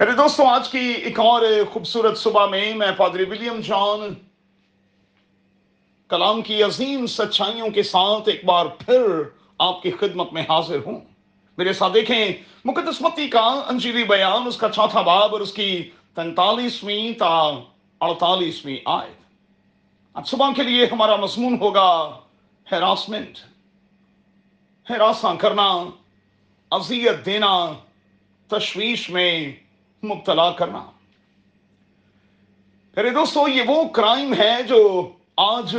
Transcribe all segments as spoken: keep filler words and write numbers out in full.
میرے دوستوں، آج کی ایک اور خوبصورت صبح میں میں پادری ولیم جان کلام کی عظیم سچائیوں کے ساتھ ایک بار پھر آپ کی خدمت میں حاضر ہوں۔ میرے ساتھ دیکھیں مقدس متی کا انجیلی بیان، اس کا چوتھا باب اور اس کی تینتالیسویں تا اڑتالیسویں آیت۔ آج صبح کے لیے ہمارا مضمون ہوگا ہراسمنٹ، ہراساں کرنا، اذیت دینا، تشویش میں مبتلا کرنا۔ میرے دوستو، یہ وہ کرائم ہے جو آج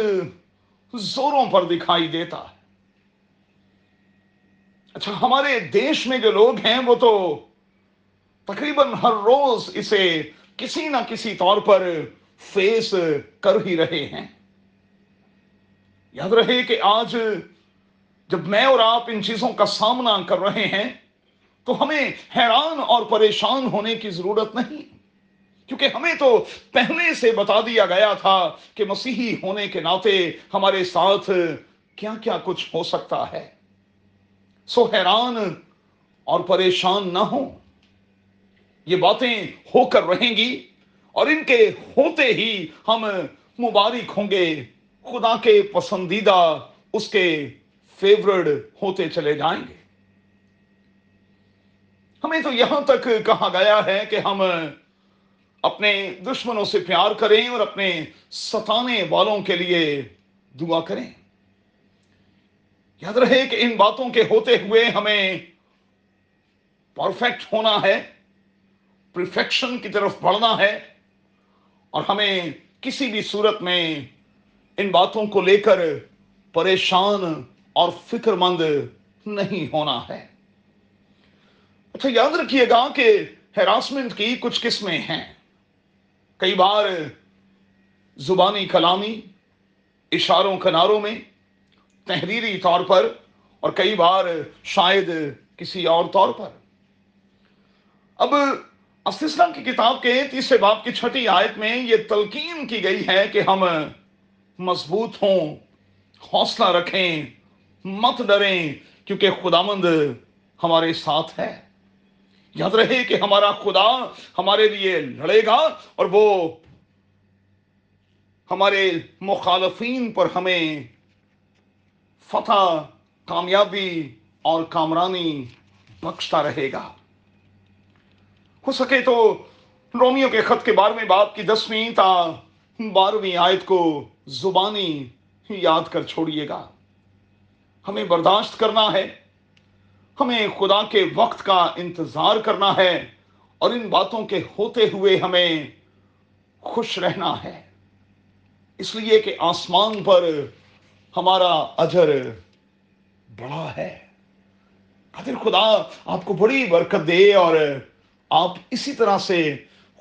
زوروں پر دکھائی دیتا ہے۔ اچھا، ہمارے دیش میں جو لوگ ہیں وہ تو تقریباً ہر روز اسے کسی نہ کسی طور پر فیس کر ہی رہے ہیں۔ یاد رہے کہ آج جب میں اور آپ ان چیزوں کا سامنا کر رہے ہیں تو ہمیں حیران اور پریشان ہونے کی ضرورت نہیں، کیونکہ ہمیں تو پہلے سے بتا دیا گیا تھا کہ مسیحی ہونے کے ناطے ہمارے ساتھ کیا کیا کچھ ہو سکتا ہے۔ سو حیران اور پریشان نہ ہوں، یہ باتیں ہو کر رہیں گی اور ان کے ہوتے ہی ہم مبارک ہوں گے، خدا کے پسندیدہ، اس کے فیورٹ ہوتے چلے جائیں گے۔ ہمیں تو یہاں تک کہا گیا ہے کہ ہم اپنے دشمنوں سے پیار کریں اور اپنے ستانے والوں کے لیے دعا کریں۔ یاد رہے کہ ان باتوں کے ہوتے ہوئے ہمیں پرفیکٹ ہونا ہے، پرفیکشن کی طرف بڑھنا ہے، اور ہمیں کسی بھی صورت میں ان باتوں کو لے کر پریشان اور فکر مند نہیں ہونا ہے۔ اچھا، یاد رکھیے گا کہ ہراسمنٹ کی کچھ قسمیں ہیں۔ کئی بار زبانی کلامی، اشاروں کناروں میں، تحریری طور پر، اور کئی بار شاید کسی اور طور پر۔ اب استثنا کی کتاب کے تیسرے باب کی چھٹی آیت میں یہ تلقین کی گئی ہے کہ ہم مضبوط ہوں، حوصلہ رکھیں، مت ڈریں، کیونکہ خداوند ہمارے ساتھ ہے۔ یاد رہے کہ ہمارا خدا ہمارے لیے لڑے گا اور وہ ہمارے مخالفین پر ہمیں فتح، کامیابی اور کامرانی بخشتا رہے گا۔ ہو سکے تو رومیوں کے خط کے بارہویں باب کی دسویں تا بارہویں آیت کو زبانی یاد کر چھوڑیے گا۔ ہمیں برداشت کرنا ہے، ہمیں خدا کے وقت کا انتظار کرنا ہے، اور ان باتوں کے ہوتے ہوئے ہمیں خوش رہنا ہے، اس لیے کہ آسمان پر ہمارا اجر بڑا ہے۔ خاطر خدا آپ کو بڑی برکت دے اور آپ اسی طرح سے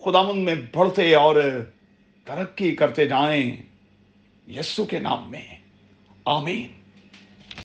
خداوند میں بڑھتے اور ترقی کرتے جائیں، یسوع کے نام میں آمین۔